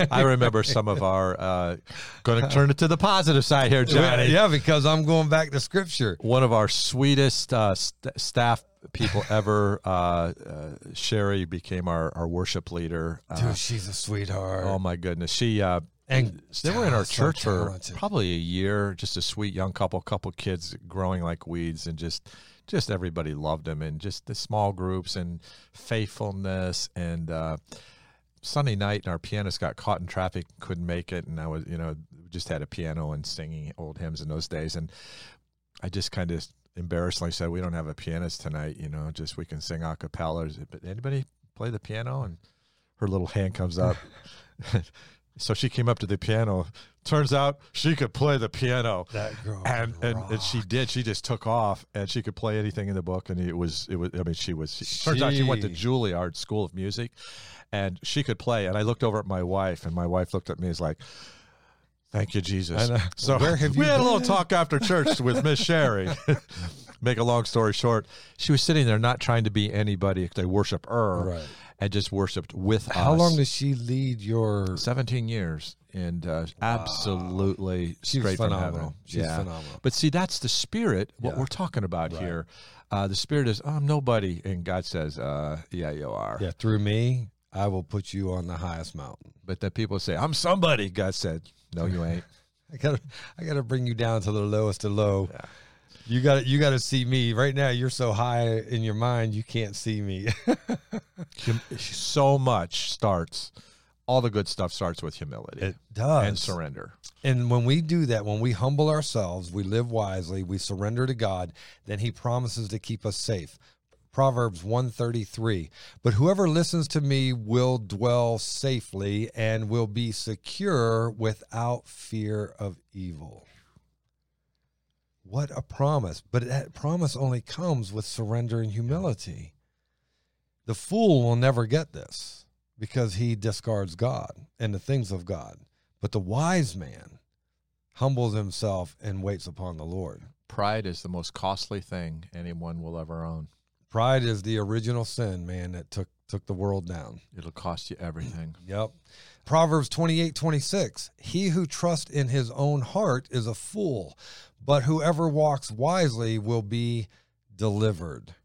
I remember some of our, going to turn it to the positive side here, Johnny. Yeah, because I'm going back to scripture. One of our sweetest staff people ever, Sherry became our worship leader. Dude, she's a sweetheart. Oh my goodness. She, and they were in our church for probably a year, just a sweet young couple kids growing like weeds, and just everybody loved them, and just the small groups and faithfulness. And, Sunday night, and our pianist got caught in traffic, couldn't make it, and I was, you know, just had a piano and singing old hymns in those days, and I just kind of embarrassingly said, we don't have a pianist tonight, you know, just we can sing a cappella, but anybody play the piano? And her little hand comes up. So she came up to the piano. Turns out she could play the piano. That girl and she did. She just took off, and she could play anything in the book. And it was. I mean, turns out she went to Juilliard School of Music, and she could play. And I looked over at my wife, and my wife looked at me, is like, "Thank you, Jesus." So we had a little talk after church with Miss Sherry. Make a long story short, she was sitting there, not trying to be anybody. They worship her. Right. And just worshipped with us. How long does she lead your... 17 years, and absolutely straight from heaven. She's phenomenal. But see, that's the spirit, what we're talking about here. The spirit is, I'm nobody, and God says, yeah, you are. Yeah, through me, I will put you on the highest mountain. But the people say, I'm somebody. God said, no, you ain't. I gotta bring you down to the lowest of low. Yeah. You got to see me right now. You're so high in your mind, you can't see me. So much starts, all the good stuff starts with humility. It does. And surrender. And when we do that, when we humble ourselves, we live wisely, we surrender to God, then he promises to keep us safe. Proverbs 1:33, but whoever listens to me will dwell safely and will be secure without fear of evil. What a promise. But that promise only comes with surrender and humility. The fool will never get this because he discards God and the things of God. But the wise man humbles himself and waits upon the Lord. Pride is the most costly thing anyone will ever own. Pride is the original sin, man, that took the world down. It'll cost you everything. Yep. Proverbs 28:26, he who trusts in his own heart is a fool, but whoever walks wisely will be delivered.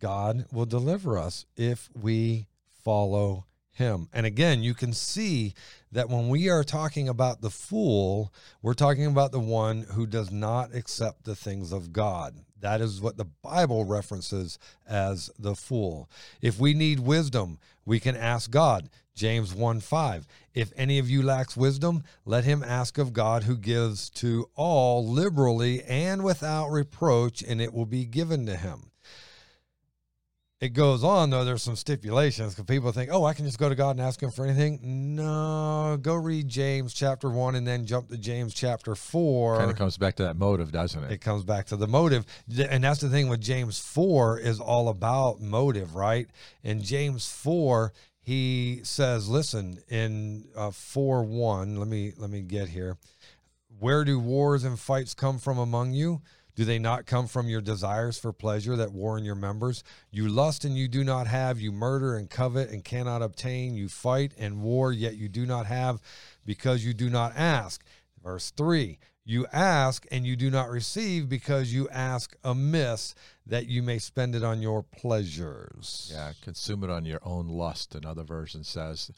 God will deliver us if we follow him. And again, you can see that when we are talking about the fool, we're talking about the one who does not accept the things of God. That is what the Bible references as the fool. If we need wisdom, we can ask God. James 1:5. If any of you lacks wisdom, let him ask of God, who gives to all liberally and without reproach, and it will be given to him. It goes on, though, there's some stipulations, because people think, oh, I can just go to God and ask him for anything. No, go read James chapter 1 and then jump to James chapter 4. Kind of comes back to that motive, doesn't it? It comes back to the motive. And that's the thing with James 4 is all about motive, right? In James 4, he says, listen, in 4:1, let me get here. Where do wars and fights come from among you? Do they not come from your desires for pleasure that war in your members? You lust and you do not have. You murder and covet and cannot obtain. You fight and war, yet you do not have because you do not ask. Verse 3, you ask and you do not receive because you ask amiss that you may spend it on your pleasures. Yeah, consume it on your own lust, another version says.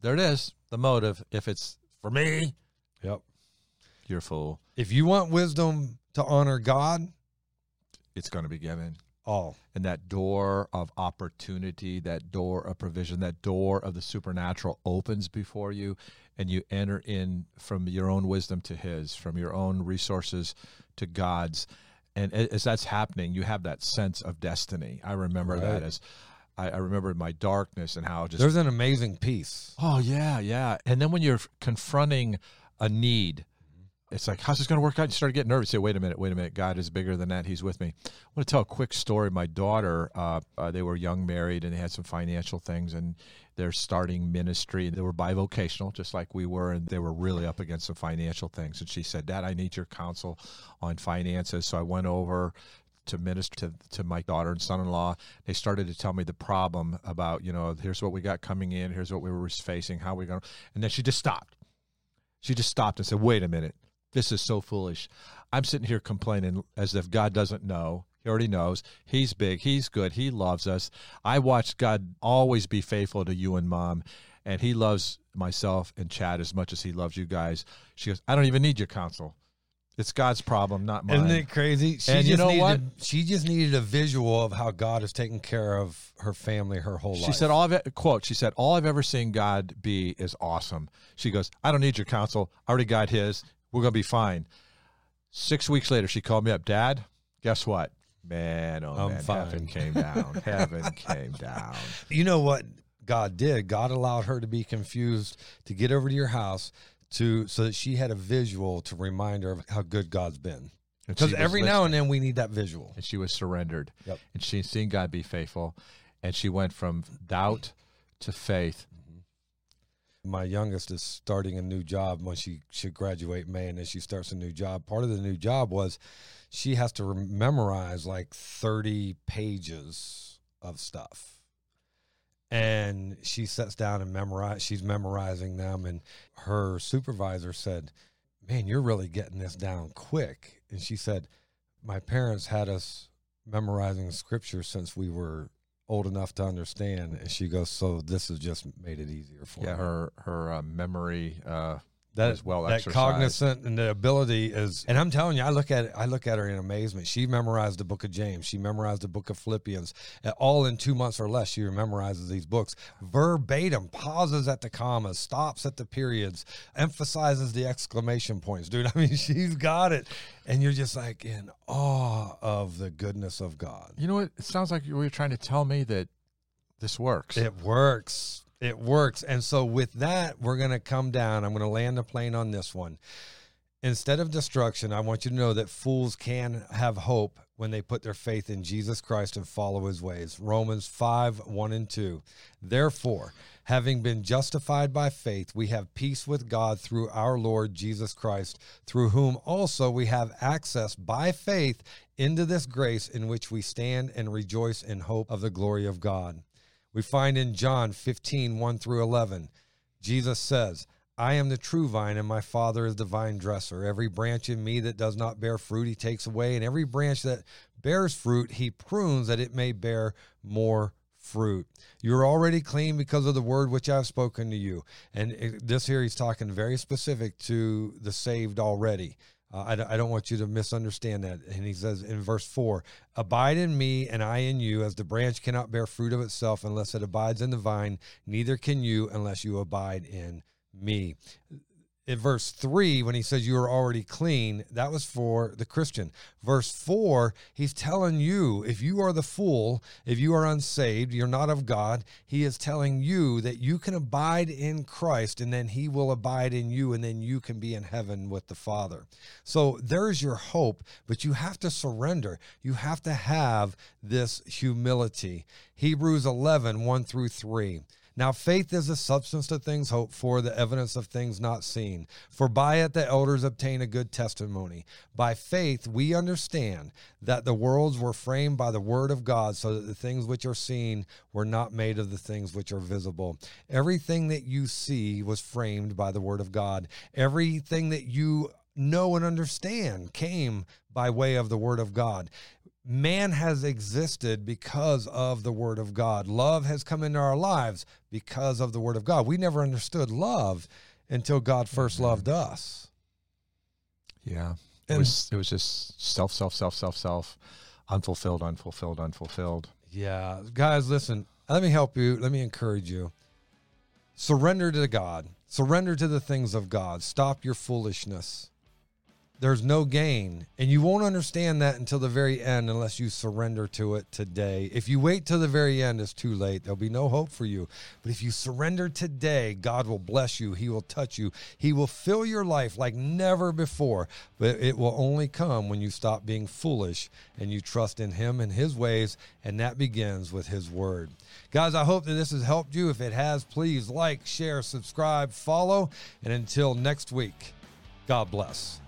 There it is, the motive. If it's for me, yep, you're a fool. If you want wisdom to honor God, it's going to be given. Oh. And that door of opportunity, that door of provision, that door of the supernatural opens before you, and you enter in from your own wisdom to his, from your own resources to God's. And as that's happening, you have that sense of destiny. I remember that as I remember my darkness and how just... There's an amazing peace. Oh, yeah, yeah. And then when you're confronting a need, it's like, how's this going to work out? You start getting nervous. You say, wait a minute. God is bigger than that. He's with me. I want to tell a quick story. My daughter, they were young married, and they had some financial things, and they're starting ministry. They were bivocational, just like we were, and they were really up against some financial things. And she said, Dad, I need your counsel on finances. So I went over to minister to my daughter and son-in-law. They started to tell me the problem about, here's what we got coming in, here's what we were facing, how we going to, and then she just stopped. She just stopped and said, wait a minute, this is so foolish. I'm sitting here complaining as if God doesn't know. He already knows. He's big. He's good. He loves us. I watched God always be faithful to you and Mom, and he loves myself and Chad as much as he loves you guys. She goes, I don't even need your counsel. It's God's problem, not mine. Isn't it crazy? She just needed a visual of how God has taken care of her family her whole life. She said, all I've ever seen God be is awesome. She goes, I don't need your counsel. I already got his. We're going to be fine. 6 weeks later, she called me up. Dad, guess what? Man, oh, I'm fine. Heaven came down. Heaven came down. You know what God did? God allowed her to be confused, to get over to your house, so that she had a visual to remind her of how good God's been. Because every now and then we need that visual. And she was surrendered. Yep. And she's seen God be faithful. And she went from doubt to faith. Mm-hmm. My youngest is starting a new job when she should graduate May, and as she starts a new job, part of the new job was she has to memorize like 30 pages of stuff. And she sits down and she's memorizing them. And her supervisor said, man, you're really getting this down quick. And she said, my parents had us memorizing scripture since we were old enough to understand. And she goes, so this has just made it easier for me. Her memory is well exercised. That cognizant and the ability is, and I'm telling you, I look at her in amazement. She memorized the book of James. She memorized the book of Philippians. All in 2 months or less, she memorizes these books. Verbatim, pauses at the commas, stops at the periods, emphasizes the exclamation points. Dude, I mean, she's got it. And you're just like in awe of the goodness of God. You know what? It sounds like you were trying to tell me that this works. It works. And so with that, we're going to come down. I'm going to land the plane on this one. Instead of destruction, I want you to know that fools can have hope when they put their faith in Jesus Christ and follow his ways. Romans 5:1-2. Therefore, having been justified by faith, we have peace with God through our Lord Jesus Christ, through whom also we have access by faith into this grace in which we stand and rejoice in hope of the glory of God. We find in John 15:1-11, Jesus says, I am the true vine, and my Father is the vine dresser. Every branch in me that does not bear fruit, he takes away, and every branch that bears fruit, he prunes that it may bear more fruit. You're already clean because of the word which I've spoken to you. And this here, he's talking very specific to the saved already. I don't want you to misunderstand that. And he says in verse 4, abide in me and I in you, as the branch cannot bear fruit of itself unless it abides in the vine, neither can you unless you abide in me. In verse 3, when he says you are already clean, that was for the Christian. Verse 4, he's telling you, if you are the fool, if you are unsaved, you're not of God, he is telling you that you can abide in Christ, and then he will abide in you, and then you can be in heaven with the Father. So there's your hope, but you have to surrender. You have to have this humility. Hebrews 11:1-3. Now faith is the substance of things hoped for, the evidence of things not seen. For by it the elders obtain a good testimony. By faith we understand that the worlds were framed by the word of God, so that the things which are seen were not made of the things which are visible. Everything that you see was framed by the word of God. Everything that you know and understand came by way of the word of God. Man has existed because of the word of God. Love has come into our lives because of the word of God. We never understood love until God first loved us. Yeah. And it was just self, unfulfilled. Yeah. Guys, listen, let me help you. Let me encourage you. Surrender to God. Surrender to the things of God. Stop your foolishness. There's no gain, and you won't understand that until the very end unless you surrender to it today. If you wait till the very end, it's too late. There'll be no hope for you. But if you surrender today, God will bless you. He will touch you. He will fill your life like never before. But it will only come when you stop being foolish and you trust in Him and His ways, and that begins with His word. Guys, I hope that this has helped you. If it has, please like, share, subscribe, follow, and until next week, God bless.